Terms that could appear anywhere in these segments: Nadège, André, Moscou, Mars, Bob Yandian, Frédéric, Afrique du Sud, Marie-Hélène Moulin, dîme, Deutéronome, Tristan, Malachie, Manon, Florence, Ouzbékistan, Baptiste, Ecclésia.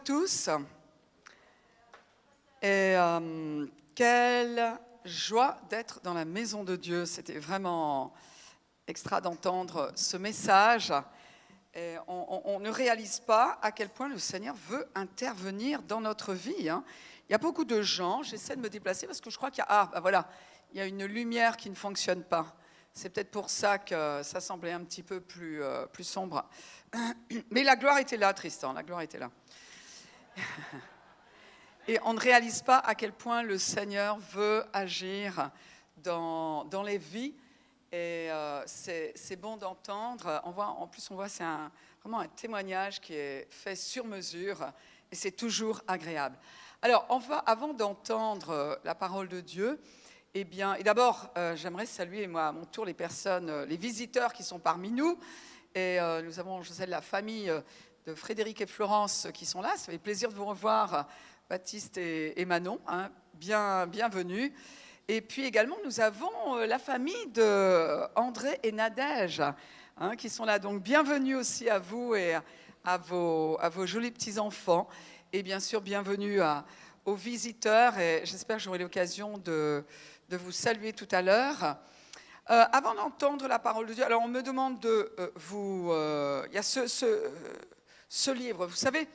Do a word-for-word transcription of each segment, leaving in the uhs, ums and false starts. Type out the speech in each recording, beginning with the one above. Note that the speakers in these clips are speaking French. à tous. Et euh, quelle joie d'être dans la maison de Dieu. C'était vraiment extra d'entendre ce message. Et on, on, on ne réalise pas à quel point le Seigneur veut intervenir dans notre vie. Hein. Il y a beaucoup de gens, j'essaie de me déplacer parce que je crois qu'il y a, ah, ben voilà, il y a une lumière qui ne fonctionne pas. C'est peut-être pour ça que ça semblait un petit peu plus, euh, plus sombre. Mais la gloire était là, Tristan, la gloire était là. Et on ne réalise pas à quel point le Seigneur veut agir dans, dans les vies. Et euh, c'est bon d'entendre. En plus, on voit c'est un, vraiment un témoignage qui est fait sur mesure. Et c'est toujours agréable. Alors, enfin, avant d'entendre la parole de Dieu... Eh bien, et d'abord, euh, j'aimerais saluer moi, à mon tour les personnes, euh, les visiteurs qui sont parmi nous. Et euh, nous avons, je sais, la famille euh, de Frédéric et Florence euh, qui sont là. Ça fait plaisir de vous revoir, euh, Baptiste et, et Manon. Hein. Bien, bienvenue. Et puis également, nous avons euh, la famille de André et Nadège hein, qui sont là. Donc, bienvenue aussi à vous et à vos, à vos jolis petits-enfants. Et bien sûr, bienvenue à, aux visiteurs. Et j'espère que j'aurai l'occasion de... de vous saluer tout à l'heure. Euh, avant d'entendre la parole de Dieu, alors on me demande de euh, vous... Il euh, y a ce, ce, euh, ce livre, vous savez,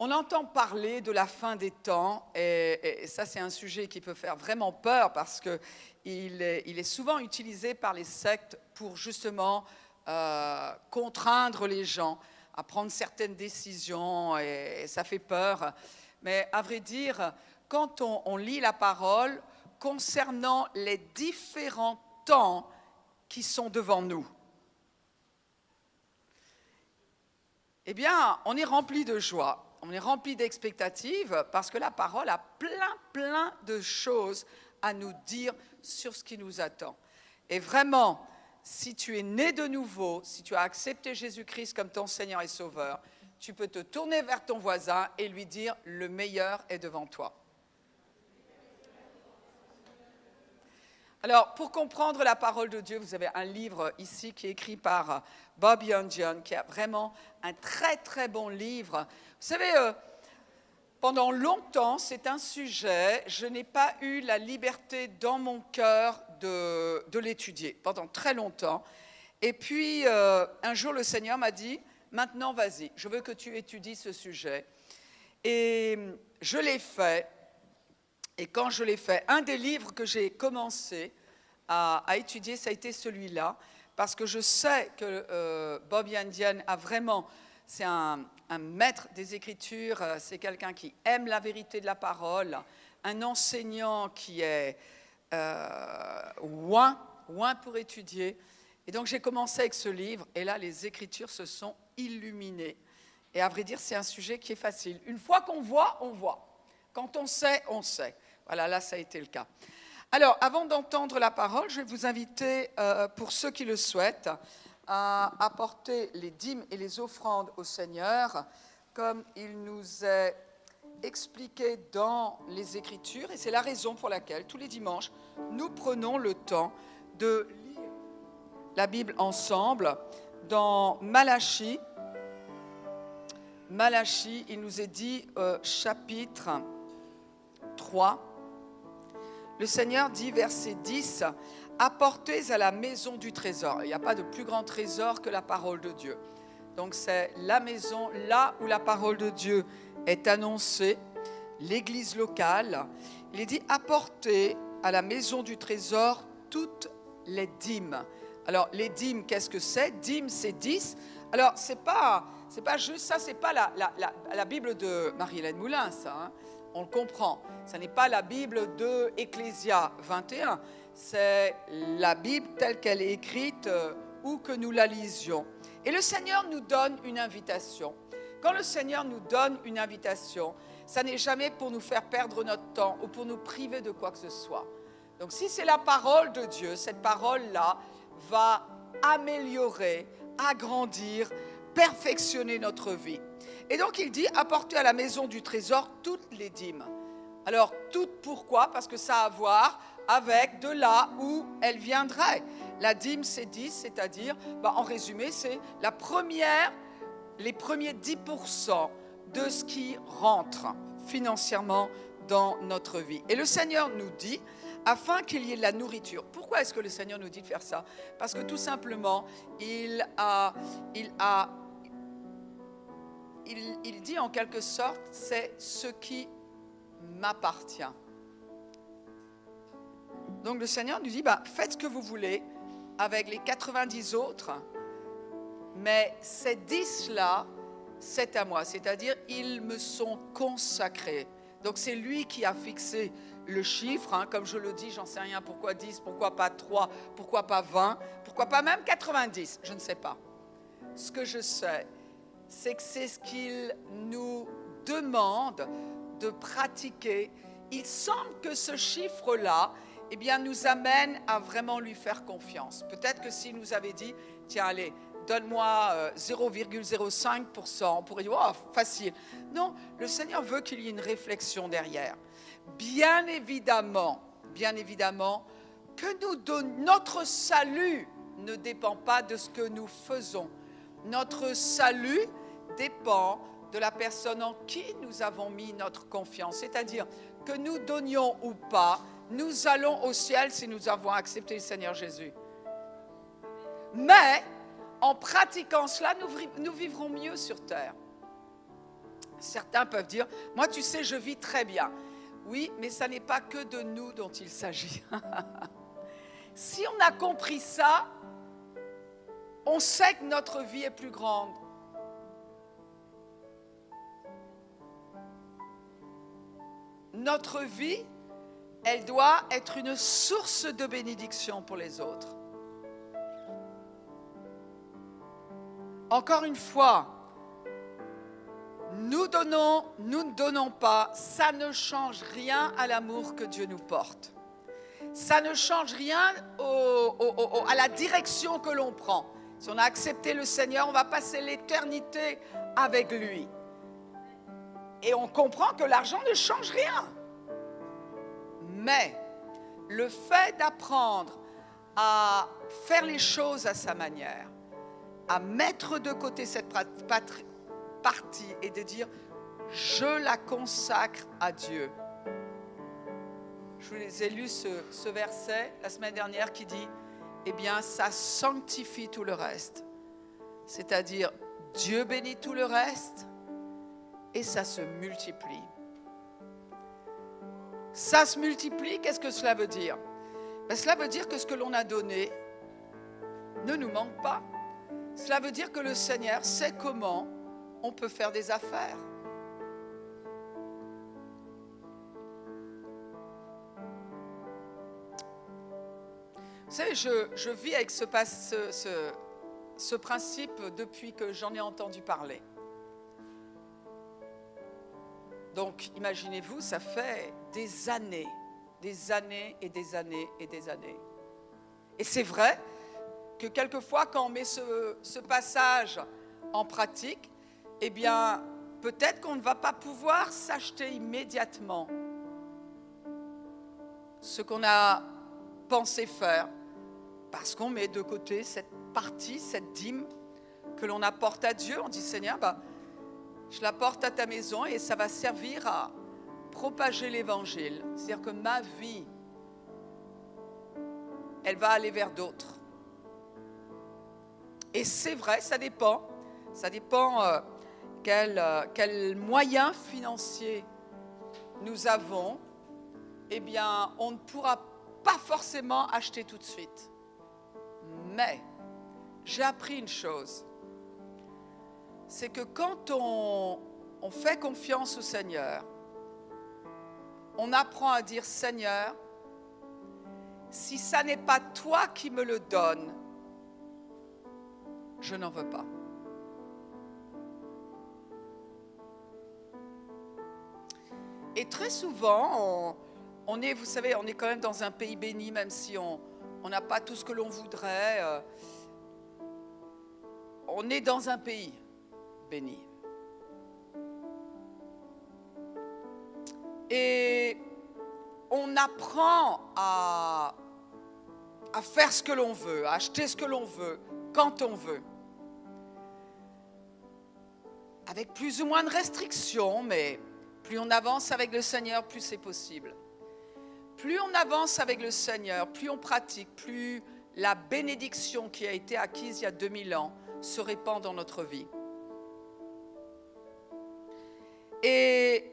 on entend parler de la fin des temps, et, et, et ça c'est un sujet qui peut faire vraiment peur, parce qu'il est, il est souvent utilisé par les sectes pour justement euh, contraindre les gens à prendre certaines décisions, et, et ça fait peur. Mais à vrai dire, quand on, on lit la parole... concernant les différents temps qui sont devant nous. Eh bien, on est rempli de joie, on est rempli d'expectatives, parce que la parole a plein, plein de choses à nous dire sur ce qui nous attend. Et vraiment, si tu es né de nouveau, si tu as accepté Jésus-Christ comme ton Seigneur et Sauveur, tu peux te tourner vers ton voisin et lui dire « le meilleur est devant toi ». Alors, pour comprendre la parole de Dieu, vous avez un livre ici qui est écrit par Bob Yandian, qui a vraiment un très, très bon livre. Vous savez, euh, pendant longtemps, c'est un sujet, je n'ai pas eu la liberté dans mon cœur de, de l'étudier, pendant très longtemps. Et puis, euh, un jour, le Seigneur m'a dit, « Maintenant, vas-y, je veux que tu étudies ce sujet. » Et je l'ai fait. Et quand je l'ai fait, un des livres que j'ai commencé à, à étudier, ça a été celui-là, parce que je sais que euh, Bob Yandian a vraiment, c'est un, un maître des Écritures, c'est quelqu'un qui aime la vérité de la parole, un enseignant qui est euh, ouin, ouin pour étudier. Et donc j'ai commencé avec ce livre, et là les Écritures se sont illuminées. Et à vrai dire, c'est un sujet qui est facile. Une fois qu'on voit, on voit. Quand on sait, on sait. Voilà, là, ça a été le cas. Alors, avant d'entendre la parole, je vais vous inviter, euh, pour ceux qui le souhaitent, à apporter les dîmes et les offrandes au Seigneur, comme il nous est expliqué dans les Écritures. Et c'est la raison pour laquelle, tous les dimanches, nous prenons le temps de lire la Bible ensemble. Dans Malachie, Malachie, il nous est dit, euh, chapitre... trois. Le Seigneur dit, verset dix, « Apportez à la maison du trésor ». Il n'y a pas de plus grand trésor que la parole de Dieu. Donc c'est la maison, là où la parole de Dieu est annoncée, l'église locale. Il est dit, « Apportez à la maison du trésor toutes les dîmes ». Alors les dîmes, qu'est-ce que c'est? Dîmes, c'est dix. Alors c'est pas, c'est pas juste ça, c'est pas la, la, la, la Bible de Marie-Hélène Moulin, ça, hein. On le comprend, ce n'est pas la Bible de Ecclésia vingt et un, c'est la Bible telle qu'elle est écrite euh, où que nous la lisions. Et le Seigneur nous donne une invitation. Quand le Seigneur nous donne une invitation, ça n'est jamais pour nous faire perdre notre temps ou pour nous priver de quoi que ce soit. Donc si c'est la parole de Dieu, cette parole-là va améliorer, agrandir, perfectionner notre vie. Et donc il dit, apportez à la maison du trésor toutes les dîmes. Alors, toutes, pourquoi? Parce que ça a à voir avec de là où elle viendrait. La dîme, c'est dix, c'est-à-dire, bah, en résumé, c'est la première, les premiers dix pour cent de ce qui rentre financièrement dans notre vie. Et le Seigneur nous dit, afin qu'il y ait de la nourriture. Pourquoi est-ce que le Seigneur nous dit de faire ça? Parce que tout simplement, il a... Il a Il, il dit en quelque sorte, c'est ce qui m'appartient. Donc le Seigneur nous dit, bah, faites ce que vous voulez avec les quatre-vingt-dix autres, mais ces dix-là, c'est à moi, c'est-à-dire ils me sont consacrés. Donc c'est lui qui a fixé le chiffre, hein, comme je le dis, j'en sais rien, pourquoi dix, pourquoi pas trois, pourquoi pas vingt, pourquoi pas même quatre-vingt-dix, je ne sais pas. Ce que je sais, c'est que c'est ce qu'il nous demande de pratiquer. Il semble que ce chiffre-là, eh bien, nous amène à vraiment lui faire confiance. Peut-être que s'il nous avait dit, tiens, allez, donne-moi zéro virgule zéro cinq pour cent, on pourrait dire, oh, facile. Non, le Seigneur veut qu'il y ait une réflexion derrière. Bien évidemment, bien évidemment, que nous donne, notre salut ne dépend pas de ce que nous faisons. Notre salut dépend de la personne en qui nous avons mis notre confiance. C'est-à-dire que nous donnions ou pas, nous allons au ciel si nous avons accepté le Seigneur Jésus. Mais en pratiquant cela, nous, nous vivrons mieux sur terre. Certains peuvent dire, moi tu sais, je vis très bien. Oui, mais ça n'est pas que de nous dont il s'agit. Si on a compris ça, on sait que notre vie est plus grande. Notre vie, elle doit être une source de bénédiction pour les autres. Encore une fois, nous donnons, nous ne donnons pas, ça ne change rien à l'amour que Dieu nous porte. Ça ne change rien au, au, au, à la direction que l'on prend. Si on a accepté le Seigneur, on va passer l'éternité avec lui. Et on comprend que l'argent ne change rien. Mais le fait d'apprendre à faire les choses à sa manière, à mettre de côté cette partie et de dire « je la consacre à Dieu ». Je vous ai lu ce, ce verset la semaine dernière qui dit eh bien, ça sanctifie tout le reste. C'est-à-dire, Dieu bénit tout le reste et ça se multiplie. Ça se multiplie, qu'est-ce que cela veut dire? Ben, cela veut dire que ce que l'on a donné ne nous manque pas. Cela veut dire que le Seigneur sait comment on peut faire des affaires. Vous savez, je, je vis avec ce, ce, ce, ce principe depuis que j'en ai entendu parler. Donc, imaginez-vous, ça fait des années, des années et des années et des années. Et c'est vrai que quelquefois, quand on met ce, ce passage en pratique, eh bien, peut-être qu'on ne va pas pouvoir s'acheter immédiatement ce qu'on a pensé faire. Parce qu'on met de côté cette partie, cette dîme que l'on apporte à Dieu. On dit, Seigneur, bah, je l'apporte à ta maison et ça va servir à propager l'évangile. C'est-à-dire que ma vie, elle va aller vers d'autres. Et c'est vrai, ça dépend. Ça dépend euh, quels euh, quel moyens financiers nous avons. Eh bien, on ne pourra pas forcément acheter tout de suite. Mais j'ai appris une chose, c'est que quand on, on fait confiance au Seigneur, on apprend à dire « Seigneur, si ça n'est pas toi qui me le donnes, je n'en veux pas. » Et très souvent, on, on est, vous savez, on est quand même dans un pays béni, même si on On n'a pas tout ce que l'on voudrait. Euh, on est dans un pays béni. Et on apprend à, à faire ce que l'on veut, à acheter ce que l'on veut, quand on veut. avec plus ou moins de restrictions, mais plus on avance avec le Seigneur, plus c'est possible. Plus on avance avec le Seigneur, plus on pratique, plus la bénédiction qui a été acquise il y a deux mille ans se répand dans notre vie. Et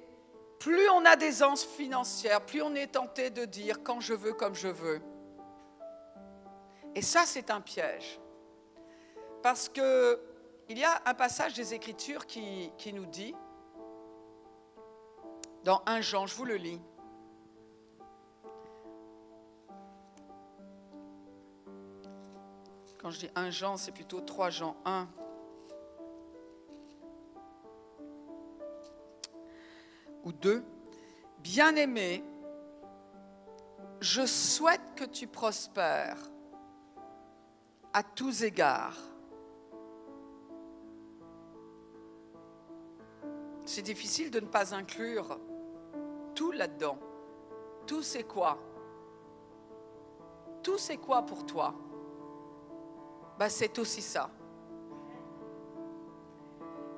plus on a d'aisance financière, plus on est tenté de dire « quand je veux, comme je veux ». Et ça, c'est un piège. Parce que il y a un passage des Écritures qui, qui nous dit, dans un Jean, je vous le lis. Quand je dis un Jean, c'est plutôt trois Jean un. Ou deux. « Bien-aimé, je souhaite que tu prospères à tous égards. » C'est difficile de ne pas inclure tout là-dedans. Tout, c'est quoi? Tout, c'est quoi pour toi? Ben, c'est aussi ça.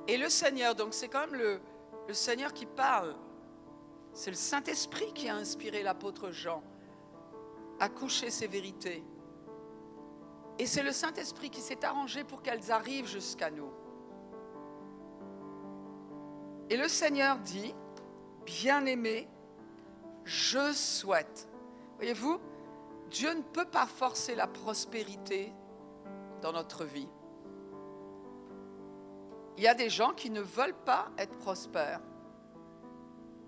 Et le Seigneur, donc c'est quand même le... Le Seigneur qui parle, c'est le Saint-Esprit qui a inspiré l'apôtre Jean à coucher ses vérités. Et c'est le Saint-Esprit qui s'est arrangé pour qu'elles arrivent jusqu'à nous. Et le Seigneur dit, bien-aimé, je souhaite. Voyez-vous, Dieu ne peut pas forcer la prospérité dans notre vie. Il y a des gens qui ne veulent pas être prospères.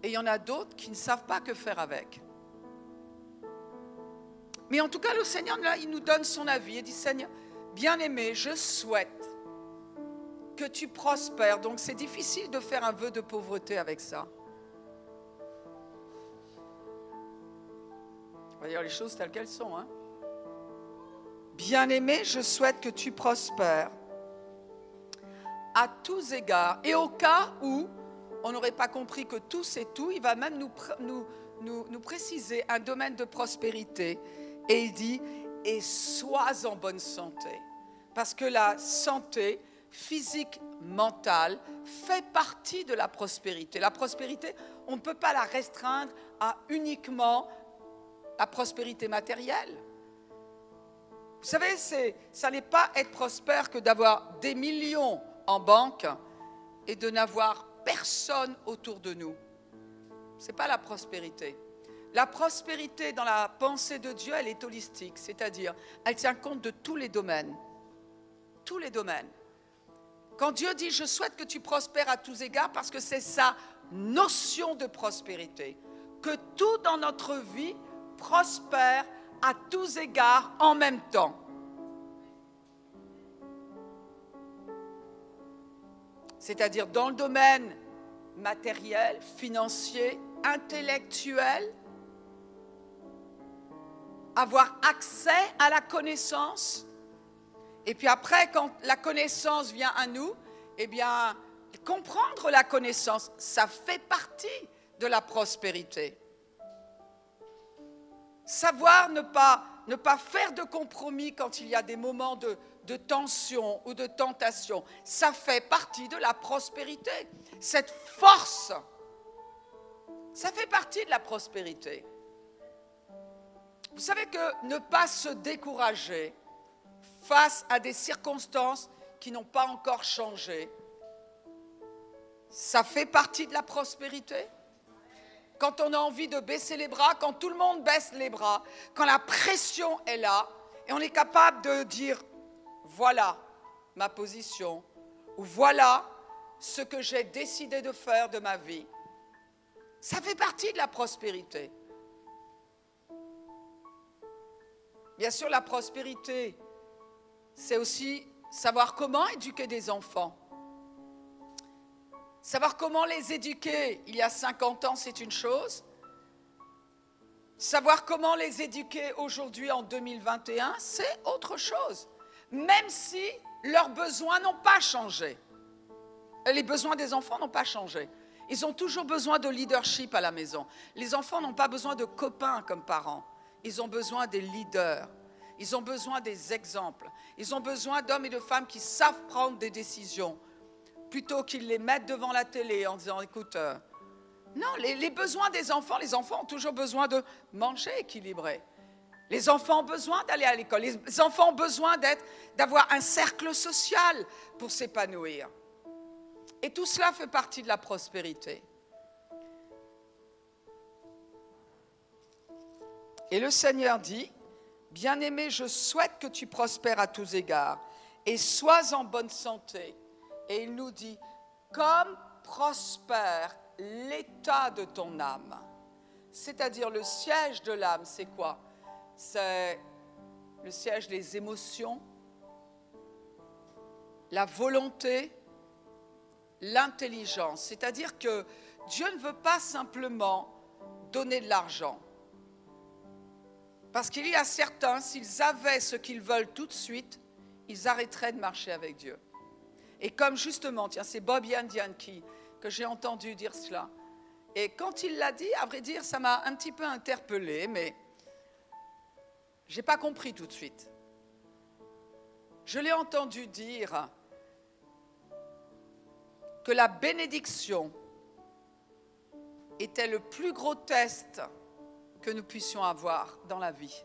Et il y en a d'autres qui ne savent pas que faire avec. Mais en tout cas, le Seigneur, là, il nous donne son avis. Il dit, Seigneur, bien-aimé, je souhaite que tu prospères. Donc, c'est difficile de faire un vœu de pauvreté avec ça. On va dire les choses telles qu'elles sont, hein. Bien-aimé, je souhaite que tu prospères à tous égards, et au cas où on n'aurait pas compris que tout c'est tout, il va même nous, nous, nous, nous préciser un domaine de prospérité, et il dit, et sois en bonne santé, parce que la santé physique, mentale, fait partie de la prospérité. La prospérité, on ne peut pas la restreindre à uniquement la prospérité matérielle. Vous savez, c'est, ça n'est pas être prospère que d'avoir des millions en banque et de n'avoir personne autour de nous. C'est pas la prospérité. La prospérité dans la pensée de Dieu, elle est holistique, c'est-à-dire elle tient compte de tous les domaines. Tous les domaines. Quand Dieu dit « je souhaite que tu prospères à tous égards » parce que c'est sa notion de prospérité, que tout dans notre vie prospère à tous égards en même temps. C'est-à-dire dans le domaine matériel, financier, intellectuel, avoir accès à la connaissance. Et puis après, quand la connaissance vient à nous, eh bien, comprendre la connaissance, ça fait partie de la prospérité. Savoir ne pas, ne pas faire de compromis quand il y a des moments de... de tension ou de tentation, ça fait partie de la prospérité. Cette force, ça fait partie de la prospérité. Vous savez que ne pas se décourager face à des circonstances qui n'ont pas encore changé, ça fait partie de la prospérité. Quand on a envie de baisser les bras, quand tout le monde baisse les bras, quand la pression est là, et on est capable de dire voilà ma position, ou voilà ce que j'ai décidé de faire de ma vie. Ça fait partie de la prospérité. Bien sûr, la prospérité, c'est aussi savoir comment éduquer des enfants. Savoir comment les éduquer il y a cinquante ans, c'est une chose. Savoir comment les éduquer aujourd'hui en deux mille vingt et un, c'est autre chose. Même si leurs besoins n'ont pas changé. Les besoins des enfants n'ont pas changé. Ils ont toujours besoin de leadership à la maison. Les enfants n'ont pas besoin de copains comme parents. Ils ont besoin des leaders. Ils ont besoin des exemples. Ils ont besoin d'hommes et de femmes qui savent prendre des décisions. plutôt qu'ils les mettent devant la télé en disant, écoute, euh, non, les, les besoins des enfants, les enfants ont toujours besoin de manger équilibré. Les enfants ont besoin d'aller à l'école, les enfants ont besoin d'être, d'avoir un cercle social pour s'épanouir. Et tout cela fait partie de la prospérité. Et le Seigneur dit, « Bien-aimé, je souhaite que tu prospères à tous égards et sois en bonne santé. » Et il nous dit, « Comme prospère l'état de ton âme. » C'est-à-dire le siège de l'âme, c'est quoi ? C'est le siège des émotions, la volonté, l'intelligence. C'est-à-dire que Dieu ne veut pas simplement donner de l'argent. Parce qu'il y a certains, s'ils avaient ce qu'ils veulent tout de suite, ils arrêteraient de marcher avec Dieu. Et comme justement, tiens, c'est Bob Yandian qui, que j'ai entendu dire cela. Et quand il l'a dit, à vrai dire, ça m'a un petit peu interpellée, mais... je n'ai pas compris tout de suite. Je l'ai entendu dire que la bénédiction était le plus gros test que nous puissions avoir dans la vie.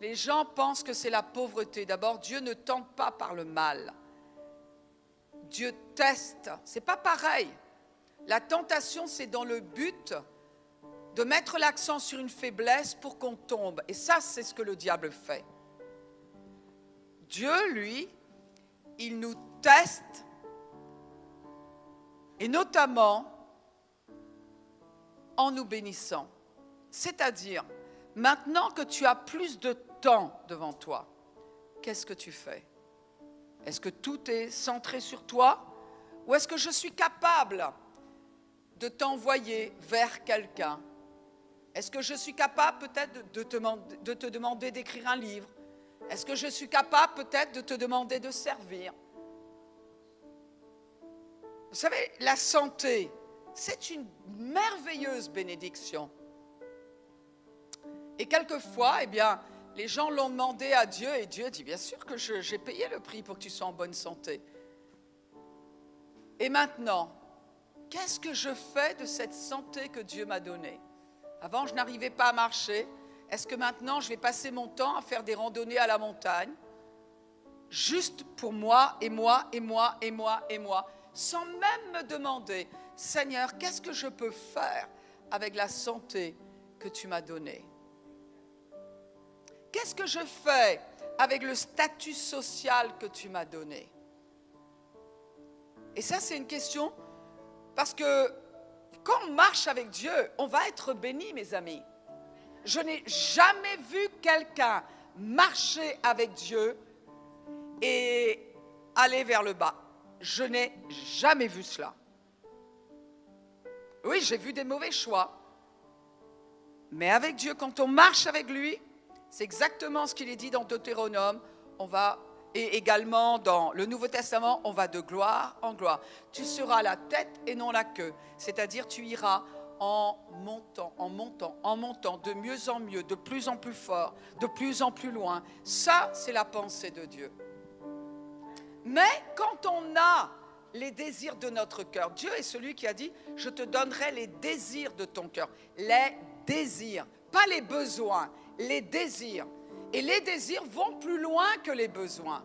Les gens pensent que c'est la pauvreté. D'abord, Dieu ne tente pas par le mal. Dieu teste. Ce n'est pas pareil. La tentation, c'est dans le but de mettre l'accent sur une faiblesse pour qu'on tombe. Et ça, c'est ce que le diable fait. Dieu, lui, il nous teste, et notamment en nous bénissant. C'est-à-dire, maintenant que tu as plus de temps devant toi, qu'est-ce que tu fais? Est-ce que tout est centré sur toi? Ou est-ce que je suis capable de t'envoyer vers quelqu'un? Est-ce que je suis capable peut-être de te, de te demander d'écrire un livre? Est-ce que je suis capable peut-être de te demander de servir? Vous savez, la santé, c'est une merveilleuse bénédiction. Et quelquefois, eh bien, les gens l'ont demandé à Dieu et Dieu dit, bien sûr que j'ai payé le prix pour que tu sois en bonne santé. Et maintenant, qu'est-ce que je fais de cette santé que Dieu m'a donnée? Avant, je n'arrivais pas à marcher. Est-ce que maintenant, je vais passer mon temps à faire des randonnées à la montagne? Juste pour moi, et moi, et moi, et moi, et moi. Sans même me demander, Seigneur, qu'est-ce que je peux faire avec la santé que tu m'as donnée? Qu'est-ce que je fais avec le statut social que tu m'as donné? Et ça, c'est une question, parce que quand on marche avec Dieu, on va être béni, mes amis. Je n'ai jamais vu quelqu'un marcher avec Dieu et aller vers le bas. Je n'ai jamais vu cela. Oui, j'ai vu des mauvais choix. Mais avec Dieu, quand on marche avec lui, c'est exactement ce qu'il est dit dans Deutéronome. On va, et également dans le Nouveau Testament, on va de gloire en gloire. Tu seras la tête et non la queue. C'est-à-dire, tu iras en montant, en montant, en montant, de mieux en mieux, de plus en plus fort, de plus en plus loin. Ça, c'est la pensée de Dieu. Mais quand on a les désirs de notre cœur, Dieu est celui qui a dit, je te donnerai les désirs de ton cœur. Les désirs, pas les besoins, les désirs. Et les désirs vont plus loin que les besoins.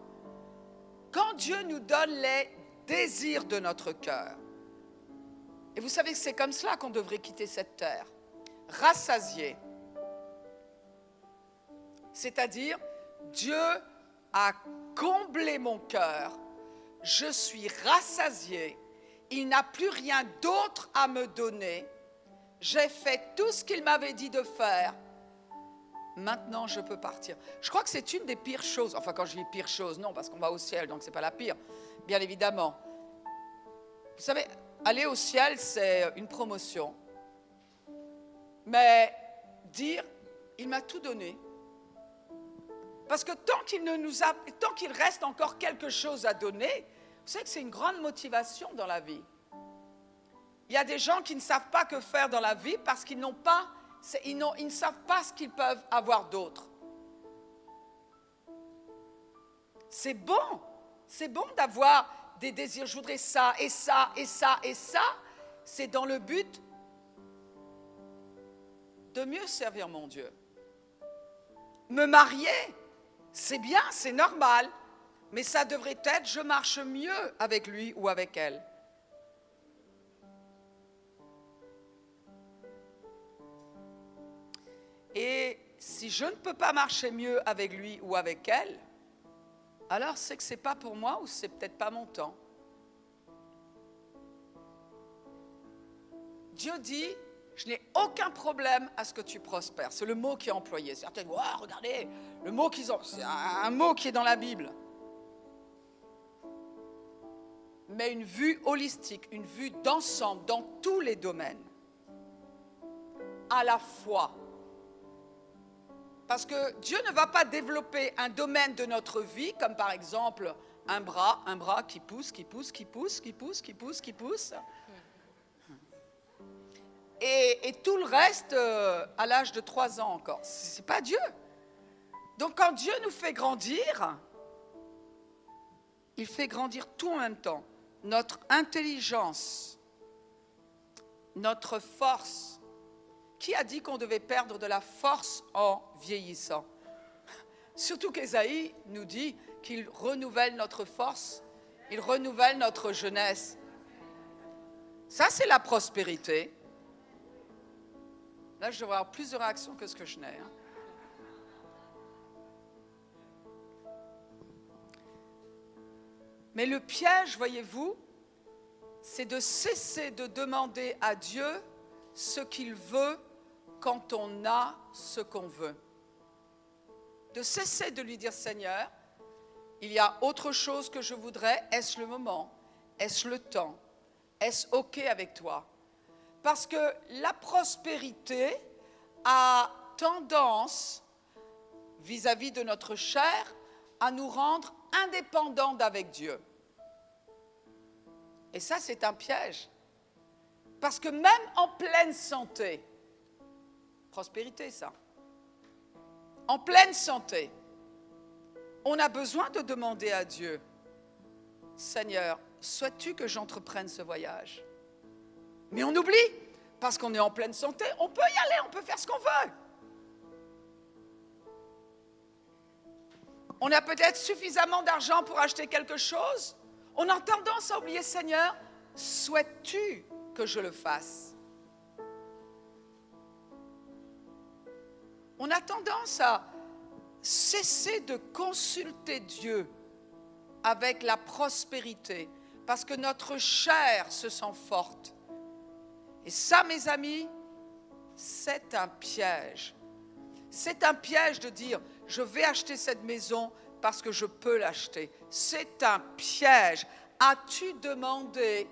Quand Dieu nous donne les désirs de notre cœur, et vous savez que c'est comme cela qu'on devrait quitter cette terre, rassasié. C'est-à-dire, Dieu a comblé mon cœur, je suis rassasié, il n'a plus rien d'autre à me donner, j'ai fait tout ce qu'il m'avait dit de faire, maintenant je peux partir. Je crois que c'est une des pires choses, enfin quand je dis pire chose, non, parce qu'on va au ciel, donc c'est pas la pire, bien évidemment. Vous savez, aller au ciel, c'est une promotion. Mais dire, il m'a tout donné. Parce que tant qu'il ne nous a, tant qu'il reste encore quelque chose à donner, vous savez que c'est une grande motivation dans la vie. Il y a des gens qui ne savent pas que faire dans la vie parce qu'ils n'ont pas, ils, n'ont, ils ne savent pas ce qu'ils peuvent avoir d'autre. C'est bon, c'est bon d'avoir des désirs, je voudrais ça, et ça, et ça, et ça, c'est dans le but de mieux servir mon Dieu. Me marier, c'est bien, c'est normal, mais ça devrait être, je marche mieux avec lui ou avec elle. Et si je ne peux pas marcher mieux avec lui ou avec elle, alors c'est que ce n'est pas pour moi ou c'est peut-être pas mon temps. Dieu dit, je n'ai aucun problème à ce que tu prospères. C'est le mot qui est employé. Certains disent, oh, regardez, le mot qu'ils ont, c'est un mot qui est dans la Bible. Mais une vue holistique, une vue d'ensemble, dans tous les domaines, à la fois. Parce que Dieu ne va pas développer un domaine de notre vie, comme par exemple un bras, un bras qui pousse, qui pousse, qui pousse, qui pousse, qui pousse, qui pousse. Et, et tout le reste euh, à l'âge de trois ans encore. Ce n'est pas Dieu. Donc quand Dieu nous fait grandir, il fait grandir tout en même temps. Notre intelligence, notre force. Qui a dit qu'on devait perdre de la force en vieillissant? Surtout qu'Ésaïe nous dit qu'il renouvelle notre force, il renouvelle notre jeunesse. Ça, c'est la prospérité. Là, je devrais avoir plus de réactions que ce que je n'ai. Hein. Mais le piège, voyez-vous, c'est de cesser de demander à Dieu ce qu'il veut quand on a ce qu'on veut. De cesser de lui dire, Seigneur, il y a autre chose que je voudrais, est-ce le moment? Est-ce le temps? Est-ce OK avec toi? Parce que la prospérité a tendance, vis-à-vis de notre chair, à nous rendre indépendants d'avec Dieu. Et ça, c'est un piège. Parce que même en pleine santé, prospérité ça, en pleine santé, on a besoin de demander à Dieu, Seigneur, souhaites-tu que j'entreprenne ce voyage? Mais on oublie, parce qu'on est en pleine santé, on peut y aller, on peut faire ce qu'on veut. On a peut-être suffisamment d'argent pour acheter quelque chose, on a tendance à oublier, Seigneur, souhaites-tu que je le fasse? On a tendance à cesser de consulter Dieu avec la prospérité parce que notre chair se sent forte. Et ça, mes amis, c'est un piège. C'est un piège de dire « je vais acheter cette maison parce que je peux l'acheter ». C'est un piège. As-tu demandé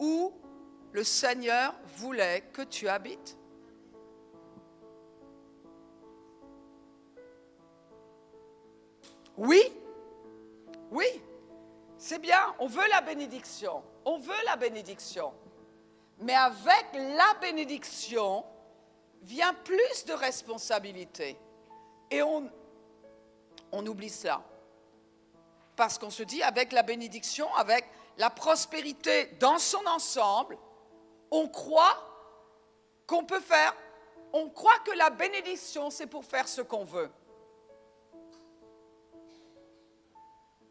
où le Seigneur voulait que tu habites? Oui, oui, c'est bien, on veut la bénédiction, on veut la bénédiction. Mais avec la bénédiction vient plus de responsabilité. Et on, on oublie cela. Parce qu'on se dit, avec la bénédiction, avec la prospérité dans son ensemble, on croit qu'on peut faire, on croit que la bénédiction, c'est pour faire ce qu'on veut.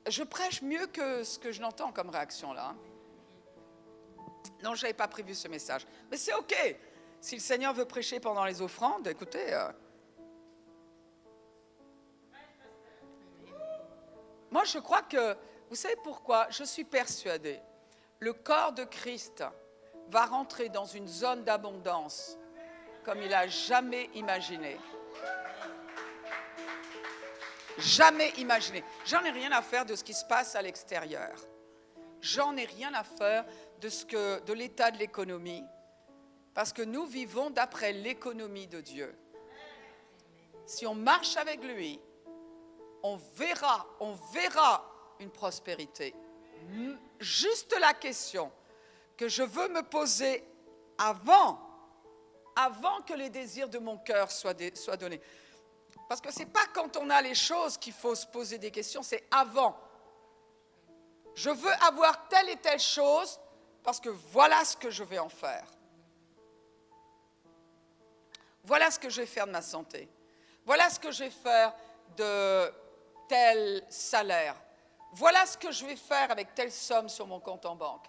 Je prêche mieux que ce que je n'entends comme réaction là. Non, je n'avais pas prévu ce message. Mais c'est OK. Si le Seigneur veut prêcher pendant les offrandes, écoutez. Euh... Moi, je crois que, vous savez pourquoi? Je suis persuadée. Le corps de Christ va rentrer dans une zone d'abondance comme il n'a jamais imaginé. Jamais imaginé. J'en ai rien à faire de ce qui se passe à l'extérieur. J'en ai rien à faire de, ce que, de l'état de l'économie. Parce que nous vivons d'après l'économie de Dieu. Si on marche avec lui, on verra, on verra une prospérité. Juste la question que je veux me poser avant, avant que les désirs de mon cœur soient, dé, soient donnés. Parce que ce n'est pas quand on a les choses qu'il faut se poser des questions, c'est avant. je veux avoir telle et telle chose parce que voilà ce que je vais en faire. Voilà ce que je vais faire de ma santé. Voilà ce que je vais faire de tel salaire. Voilà ce que je vais faire avec telle somme sur mon compte en banque.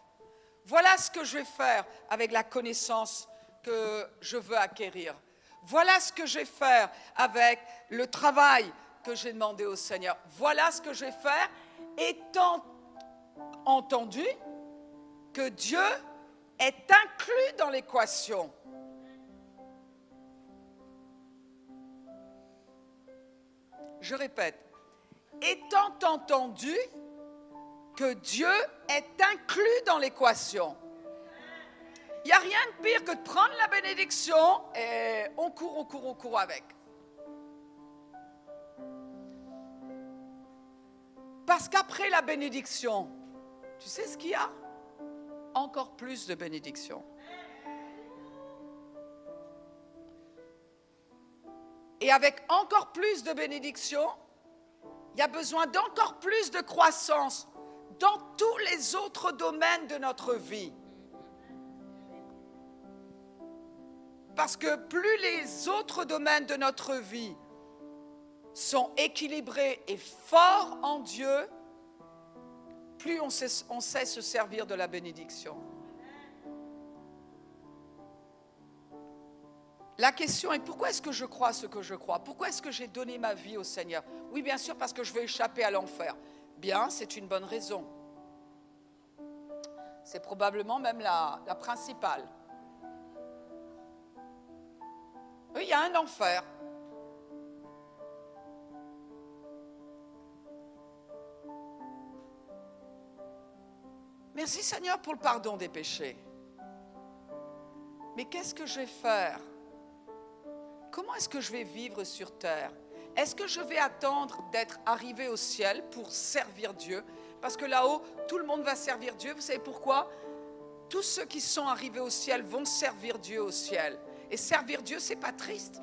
Voilà ce que je vais faire avec la connaissance que je veux acquérir. Voilà ce que je vais faire avec le travail que j'ai demandé au Seigneur. Voilà ce que je vais faire, étant entendu que Dieu est inclus dans l'équation. Je répète, étant entendu que Dieu est inclus dans l'équation. Il n'y a rien de pire que de prendre la bénédiction et on court, on court, on court avec. Parce qu'après la bénédiction, tu sais ce qu'il y a? Encore plus de bénédiction. Et avec encore plus de bénédiction, il y a besoin d'encore plus de croissance dans tous les autres domaines de notre vie. Parce que plus les autres domaines de notre vie sont équilibrés et forts en Dieu, plus on sait, on sait se servir de la bénédiction. La question est, pourquoi est-ce que je crois ce que je crois? Pourquoi est-ce que j'ai donné ma vie au Seigneur? Oui, bien sûr, parce que je veux échapper à l'enfer. Bien, c'est une bonne raison. C'est probablement même la, la principale. Oui, il y a un enfer. Merci Seigneur pour le pardon des péchés. Mais qu'est-ce que je vais faire? Comment est-ce que je vais vivre sur terre? Est-ce que je vais attendre d'être arrivé au ciel pour servir Dieu? Parce que là-haut, tout le monde va servir Dieu. Vous savez pourquoi? Tous ceux qui sont arrivés au ciel vont servir Dieu au ciel. Et servir Dieu, c'est pas triste.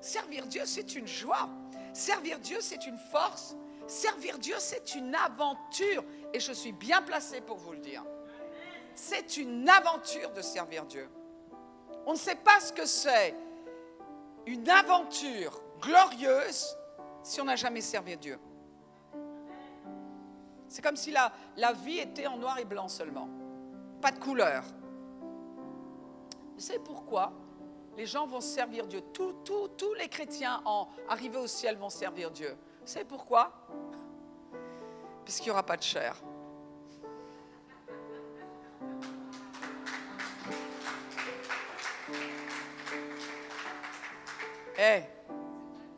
Servir Dieu, c'est une joie. Servir Dieu, c'est une force. Servir Dieu, c'est une aventure. Et je suis bien placée pour vous le dire. C'est une aventure de servir Dieu. On ne sait pas ce que c'est une aventure glorieuse si on n'a jamais servi Dieu. C'est comme si la, la vie était en noir et blanc seulement. Pas de couleur. Vous savez pourquoi? Les gens vont servir Dieu. Tous, tous, tous les chrétiens en arrivés au ciel vont servir Dieu. Vous savez pourquoi? Parce qu'il n'y aura pas de chair. Eh, hey,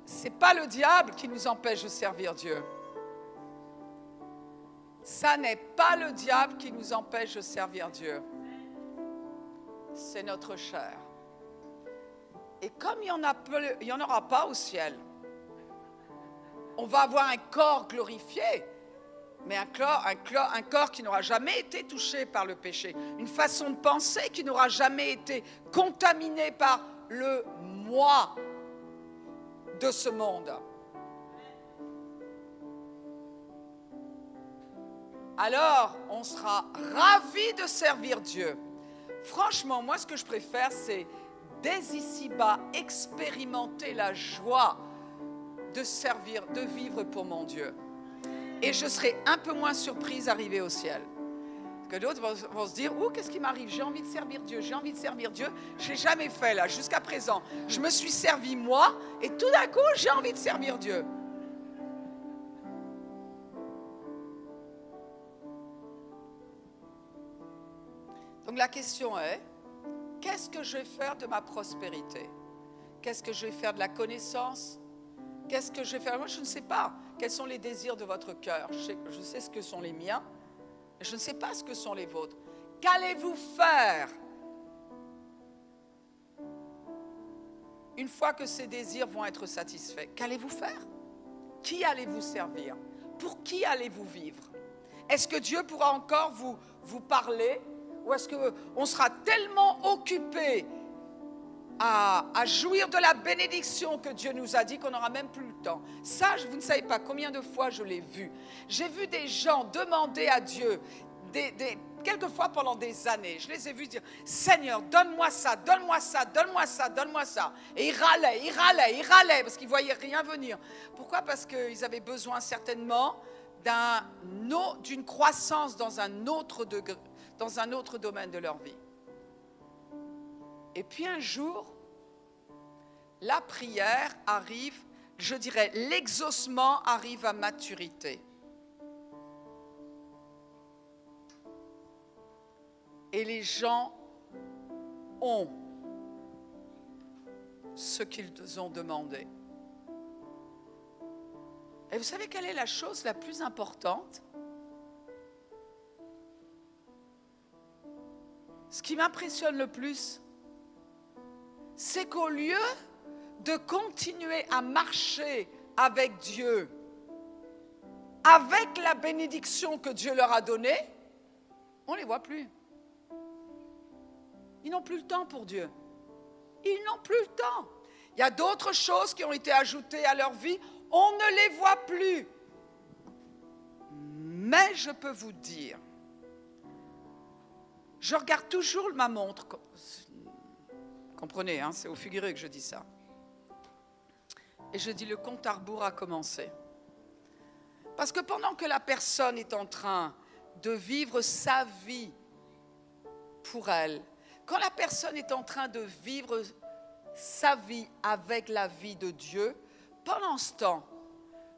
c'est pas le diable qui nous empêche de servir Dieu. Ça n'est pas le diable qui nous empêche de servir Dieu. C'est notre chair. Et comme il n'y en, en aura pas au ciel, on va avoir un corps glorifié, mais un corps, un corps, un corps qui n'aura jamais été touché par le péché, une façon de penser qui n'aura jamais été contaminée par le moi de ce monde. Alors, on sera ravis de servir Dieu. Franchement, moi, ce que je préfère, c'est dès ici-bas, expérimenter la joie de servir, de vivre pour mon Dieu. Et je serai un peu moins surprise d'arriver au ciel. Que d'autres vont, vont se dire, ouh, qu'est-ce qui m'arrive? J'ai envie de servir Dieu, j'ai envie de servir Dieu. Je n'ai jamais fait là, jusqu'à présent. Je me suis servi moi, et tout d'un coup, j'ai envie de servir Dieu. Donc la question est, qu'est-ce que je vais faire de ma prospérité? Qu'est-ce que je vais faire de la connaissance? Qu'est-ce que je vais faire? Moi, je ne sais pas. Quels sont les désirs de votre cœur? Je sais, je sais ce que sont les miens. Je ne sais pas ce que sont les vôtres. Qu'allez-vous faire une fois que ces désirs vont être satisfaits? Qu'allez-vous faire? Qui allez-vous servir? Pour qui allez-vous vivre? Est-ce que Dieu pourra encore vous, vous parler? Ou est-ce qu'on sera tellement occupé à, à jouir de la bénédiction que Dieu nous a dit qu'on n'aura même plus le temps. Ça, vous ne savez pas combien de fois je l'ai vu. J'ai vu des gens demander à Dieu, des, des, quelquefois pendant des années, je les ai vus dire « Seigneur, donne-moi ça, donne-moi ça, donne-moi ça, donne-moi ça ». Et ils râlaient, ils râlaient, ils râlaient parce qu'ils ne voyaient rien venir. Pourquoi? Parce qu'ils avaient besoin certainement d'une croissance dans un autre degré, dans un autre domaine de leur vie. Et puis un jour, la prière arrive, je dirais, l'exaucement arrive à maturité. Et les gens ont ce qu'ils ont demandé. Et vous savez quelle est la chose la plus importante? Ce qui m'impressionne le plus, c'est qu'au lieu de continuer à marcher avec Dieu, avec la bénédiction que Dieu leur a donnée, on ne les voit plus. Ils n'ont plus le temps pour Dieu. Ils n'ont plus le temps. Il y a d'autres choses qui ont été ajoutées à leur vie. On ne les voit plus. Mais je peux vous dire, je regarde toujours ma montre. Comprenez, hein, c'est au figuré que je dis ça. Et je dis, le compte à rebours a commencé. Parce que pendant que la personne est en train de vivre sa vie pour elle, quand la personne est en train de vivre sa vie avec la vie de Dieu, pendant ce temps,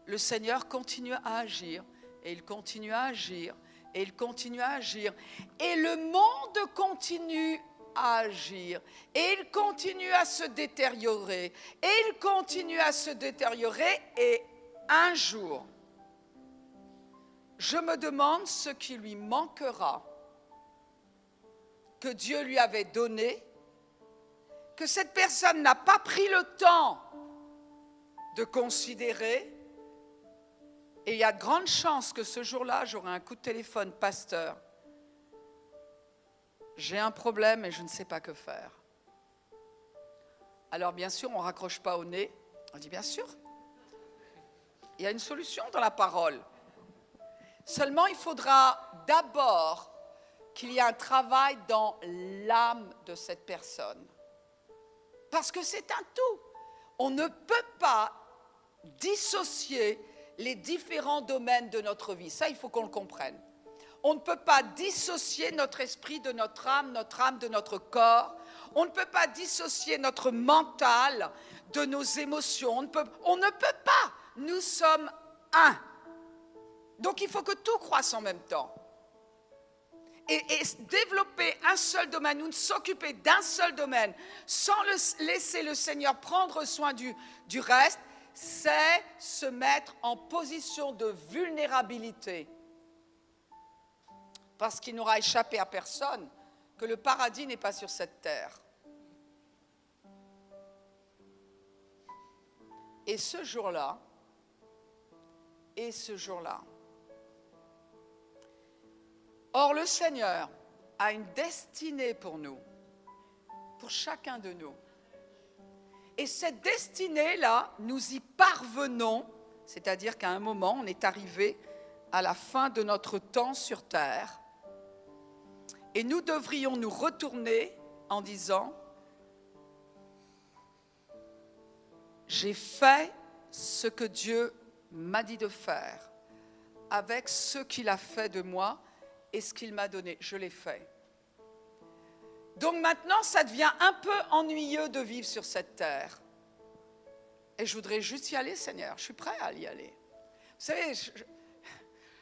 le Seigneur continue à agir, et il continue à agir, et il continue à agir, et le monde continue à agir, et il continue à se détériorer, et il continue à se détériorer, et un jour, je me demande ce qui lui manquera, que Dieu lui avait donné, que cette personne n'a pas pris le temps de considérer. Et il y a de grandes chances que ce jour-là, j'aurai un coup de téléphone, pasteur, j'ai un problème et je ne sais pas que faire. Alors bien sûr, on ne raccroche pas au nez, on dit bien sûr, il y a une solution dans la parole. Seulement, il faudra d'abord qu'il y a un travail dans l'âme de cette personne. Parce que c'est un tout. On ne peut pas dissocier les différents domaines de notre vie. Ça, il faut qu'on le comprenne. On ne peut pas dissocier notre esprit de notre âme, notre âme de notre corps. On ne peut pas dissocier notre mental de nos émotions. On ne peut, on ne peut pas. Nous sommes un. Donc, il faut que tout croisse en même temps. Et, et développer un seul domaine, ou s'occuper d'un seul domaine, sans le, laisser le Seigneur prendre soin du, du reste, c'est se mettre en position de vulnérabilité. Parce qu'il n'aura échappé à personne que le paradis n'est pas sur cette terre. Et ce jour-là, et ce jour-là, or, le Seigneur a une destinée pour nous, pour chacun de nous. Et cette destinée-là, nous y parvenons, c'est-à-dire qu'à un moment, on est arrivé à la fin de notre temps sur terre. Et nous devrions nous retourner en disant, « J'ai fait ce que Dieu m'a dit de faire, avec ce qu'il a fait de moi, et ce qu'il m'a donné, je l'ai fait. » Donc maintenant, ça devient un peu ennuyeux de vivre sur cette terre. Et je voudrais juste y aller, Seigneur. Je suis prêt à y aller. Vous savez, je, je,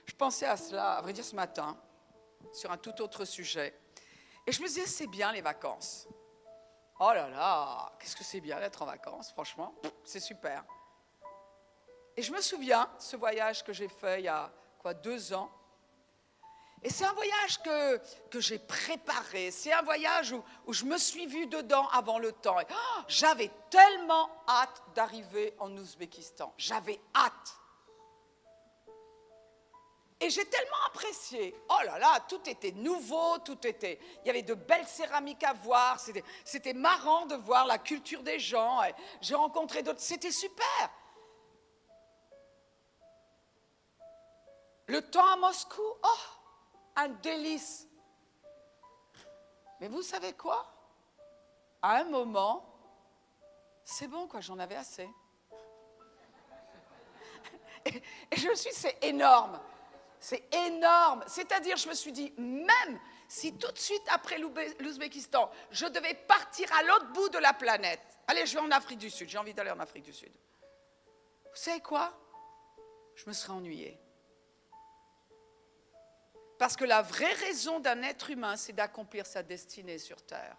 je pensais à cela, à vrai dire, ce matin, sur un tout autre sujet. Et je me disais, c'est bien les vacances. Oh là là, qu'est-ce que c'est bien d'être en vacances, franchement. C'est super. Et je me souviens, ce voyage que j'ai fait il y a quoi, deux ans, et c'est un voyage que, que j'ai préparé, c'est un voyage où, où je me suis vue dedans avant le temps. Oh, j'avais tellement hâte d'arriver en Ouzbékistan, j'avais hâte. Et j'ai tellement apprécié. Oh là là, tout était nouveau, tout était... Il y avait de belles céramiques à voir. C'était marrant de voir la culture des gens. J'ai rencontré d'autres. C'était super. Le temps à Moscou, oh, un délice. Mais vous savez quoi? À un moment, c'est bon quoi, j'en avais assez. Et, et je me suis dit, c'est énorme. C'est énorme. C'est-à-dire, je me suis dit, même si tout de suite après l'Ouzbékistan, je devais partir à l'autre bout de la planète. Allez, je vais en Afrique du Sud. J'ai envie d'aller en Afrique du Sud. Vous savez quoi? Je me serais ennuyée. Parce que la vraie raison d'un être humain, c'est d'accomplir sa destinée sur Terre.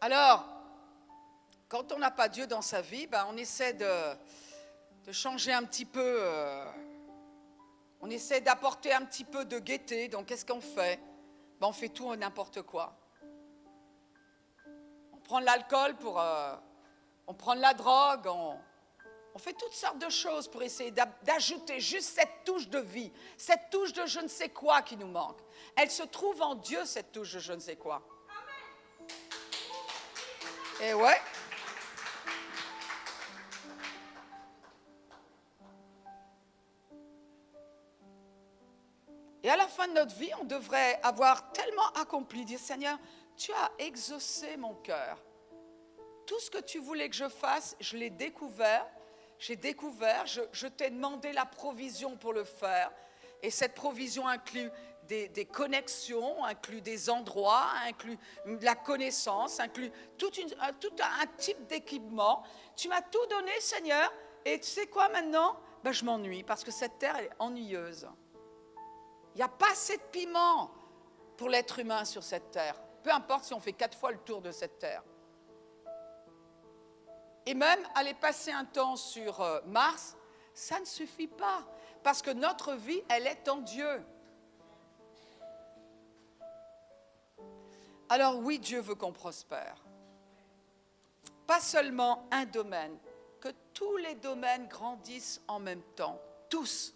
Alors, quand on n'a pas Dieu dans sa vie, ben on essaie de... de changer un petit peu, euh, on essaie d'apporter un petit peu de gaieté, donc qu'est-ce qu'on fait? Ben, on fait tout et n'importe quoi. On prend de l'alcool, pour, euh, on prend de la drogue, on, on fait toutes sortes de choses pour essayer d'ajouter juste cette touche de vie, cette touche de je ne sais quoi qui nous manque. Elle se trouve en Dieu, cette touche de je ne sais quoi. Amen. Et ouais. Et à la fin de notre vie, on devrait avoir tellement accompli, dire « Seigneur, tu as exaucé mon cœur. Tout ce que tu voulais que je fasse, je l'ai découvert, j'ai découvert, je, je t'ai demandé la provision pour le faire. Et cette provision inclut des, des connexions, inclut des endroits, inclut de la connaissance, inclut tout, une, un, tout un type d'équipement. Tu m'as tout donné, Seigneur, et tu sais quoi maintenant? Ben, je m'ennuie parce que cette terre elle est ennuyeuse. » Il n'y a pas assez de piment pour l'être humain sur cette terre. Peu importe si on fait quatre fois le tour de cette terre. Et même aller passer un temps sur Mars, ça ne suffit pas. Parce que notre vie, elle est en Dieu. Alors oui, Dieu veut qu'on prospère. Pas seulement un domaine, que tous les domaines grandissent en même temps. Tous.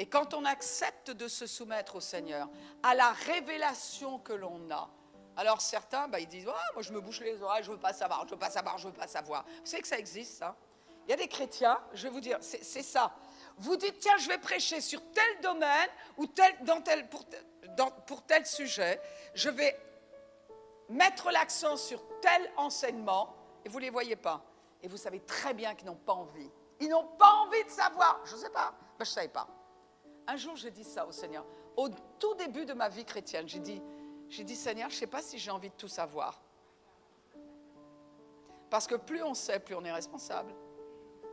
Et quand on accepte de se soumettre au Seigneur, à la révélation que l'on a, alors certains, bah, ils disent oh, « moi je me bouche les oreilles, je ne veux pas savoir, je ne veux pas savoir, je ne veux pas savoir ». Vous savez que ça existe, ça. Il y a des chrétiens, je vais vous dire, c'est ça. Vous dites « tiens, je vais prêcher sur tel domaine ou tel, dans tel, pour, dans, pour tel sujet, je vais mettre l'accent sur tel enseignement » et vous ne les voyez pas. Et vous savez très bien qu'ils n'ont pas envie. Ils n'ont pas envie de savoir. Je ne sais pas, ben, je ne savais pas. Un jour, j'ai dit ça au Seigneur. Au tout début de ma vie chrétienne, j'ai dit, j'ai dit, Seigneur, je ne sais pas si j'ai envie de tout savoir. Parce que plus on sait, plus on est responsable.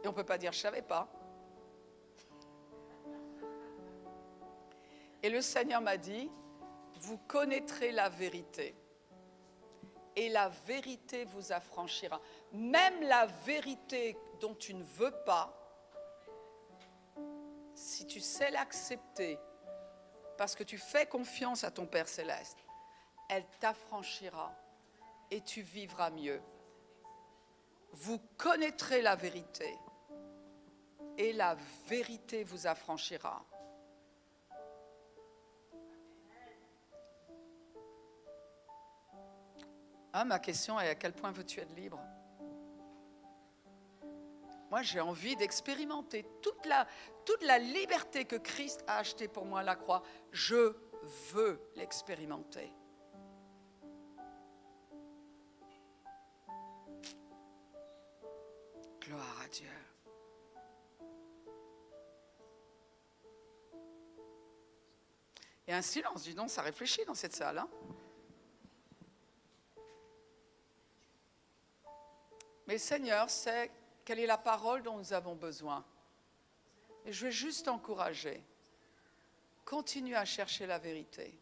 Et on ne peut pas dire, je ne savais pas. Et le Seigneur m'a dit, vous connaîtrez la vérité. Et la vérité vous affranchira. Même la vérité dont tu ne veux pas, si tu sais l'accepter, parce que tu fais confiance à ton Père Céleste, elle t'affranchira et tu vivras mieux. Vous connaîtrez la vérité et la vérité vous affranchira. Ah, ma question est à quel point veux-tu être libre ? Moi, j'ai envie d'expérimenter toute la, toute la liberté que Christ a achetée pour moi à la croix. Je veux l'expérimenter. Gloire à Dieu. Il y a un silence, dis donc, ça réfléchit dans cette salle, hein? Mais le Seigneur sait... quelle est la parole dont nous avons besoin? Et je vais juste t'encourager. Continue à chercher la vérité.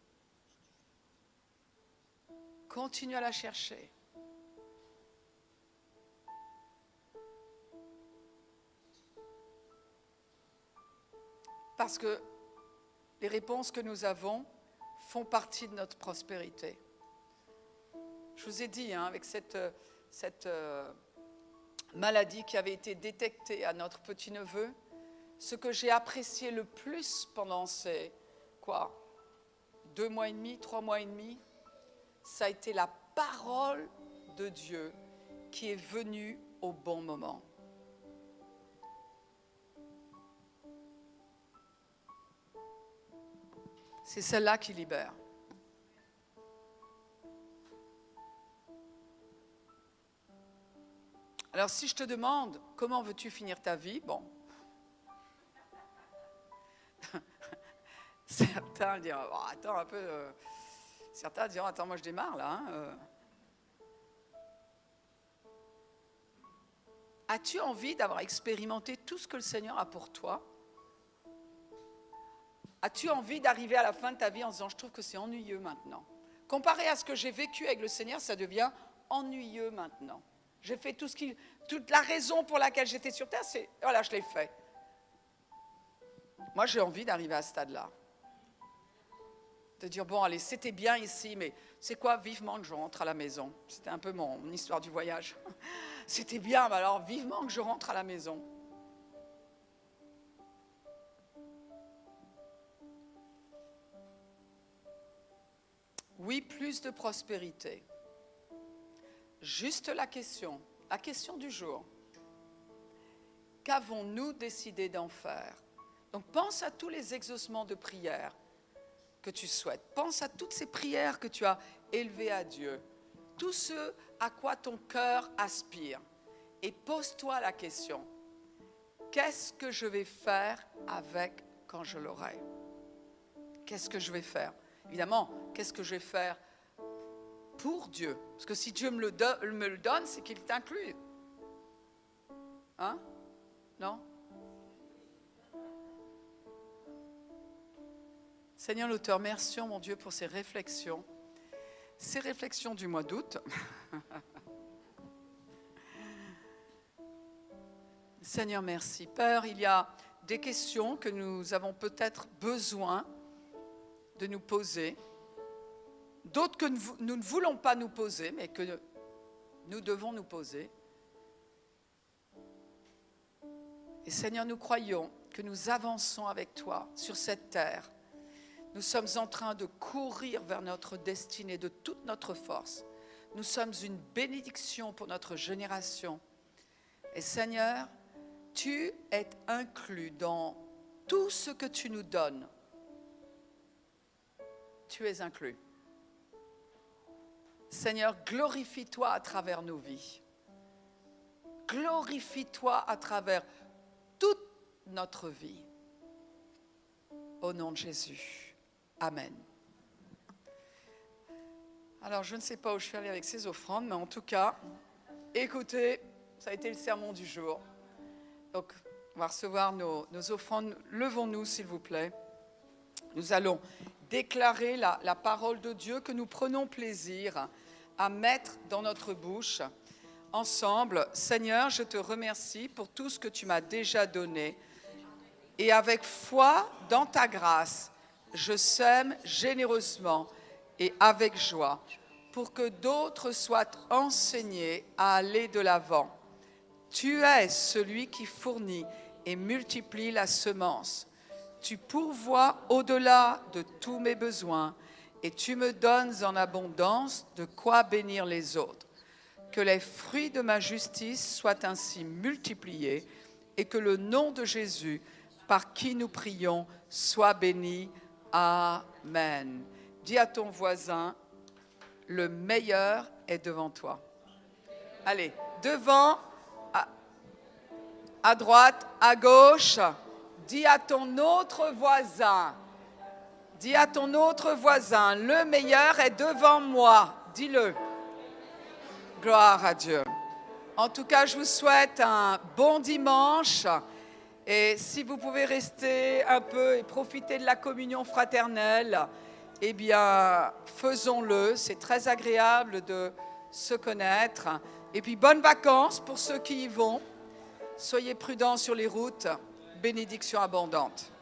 Continue à la chercher. Parce que les réponses que nous avons font partie de notre prospérité. Je vous ai dit, hein, avec cette... cette maladie qui avait été détectée à notre petit-neveu, ce que j'ai apprécié le plus pendant ces quoi, deux mois et demi, trois mois et demi, ça a été la parole de Dieu qui est venue au bon moment. C'est celle-là qui libère. Alors si je te demande comment veux-tu finir ta vie, bon, certains diront oh, attends un peu, euh... certains diront attends moi je démarre là. Hein, euh... As-tu envie d'avoir expérimenté tout ce que le Seigneur a pour toi? As-tu envie d'arriver à la fin de ta vie en disant je trouve que c'est ennuyeux maintenant? Comparé à ce que j'ai vécu avec le Seigneur, ça devient ennuyeux maintenant. J'ai fait tout ce qui, toute la raison pour laquelle j'étais sur terre, c'est voilà, je l'ai fait. Moi, j'ai envie d'arriver à ce stade-là. De dire bon, allez, c'était bien ici, mais c'est quoi vivement que je rentre à la maison? C'était un peu mon, mon histoire du voyage. C'était bien, mais alors vivement que je rentre à la maison. Oui, plus de prospérité. Juste la question, la question du jour. Qu'avons-nous décidé d'en faire? Donc pense à tous les exaucements de prières que tu souhaites. Pense à toutes ces prières que tu as élevées à Dieu. Tout ce à quoi ton cœur aspire. Et pose-toi la question. Qu'est-ce que je vais faire avec quand je l'aurai? Qu'est-ce que je vais faire? Évidemment, qu'est-ce que je vais faire pour Dieu? Parce que si Dieu me le, do- me le donne, c'est qu'il t'inclut. Hein? Non? Seigneur l'auteur, merci mon Dieu pour ces réflexions. Ces réflexions du mois d'août. Seigneur, merci. Père, il y a des questions que nous avons peut-être besoin de nous poser, d'autres que nous ne voulons pas nous poser, mais que nous devons nous poser. Et Seigneur, nous croyons que nous avançons avec toi sur cette terre. Nous sommes en train de courir vers notre destinée de toute notre force. Nous sommes une bénédiction pour notre génération. Et Seigneur, tu es inclus dans tout ce que tu nous donnes. Tu es inclus. Seigneur, glorifie-toi à travers nos vies. Glorifie-toi à travers toute notre vie. Au nom de Jésus. Amen. Alors, je ne sais pas où je suis allée avec ces offrandes, mais en tout cas, écoutez, ça a été le sermon du jour. Donc, on va recevoir nos, nos offrandes. Levons-nous, s'il vous plaît. Nous allons déclarer la, la parole de Dieu que nous prenons plaisir à mettre dans notre bouche. Ensemble, Seigneur, je te remercie pour tout ce que tu m'as déjà donné. Et avec foi dans ta grâce, je sème généreusement et avec joie pour que d'autres soient enseignés à aller de l'avant. Tu es celui qui fournit et multiplie la semence. Tu pourvois au-delà de tous mes besoins et tu me donnes en abondance de quoi bénir les autres. Que les fruits de ma justice soient ainsi multipliés et que le nom de Jésus, par qui nous prions, soit béni. Amen. Dis à ton voisin, le meilleur est devant toi. Allez, devant, à, à droite, à gauche. Dis à ton autre voisin, dis à ton autre voisin, le meilleur est devant moi. Dis-le. Gloire à Dieu. En tout cas, je vous souhaite un bon dimanche. Et si vous pouvez rester un peu et profiter de la communion fraternelle, eh bien, faisons-le. C'est très agréable de se connaître. Et puis, bonnes vacances pour ceux qui y vont. Soyez prudents sur les routes. Bénédiction abondante.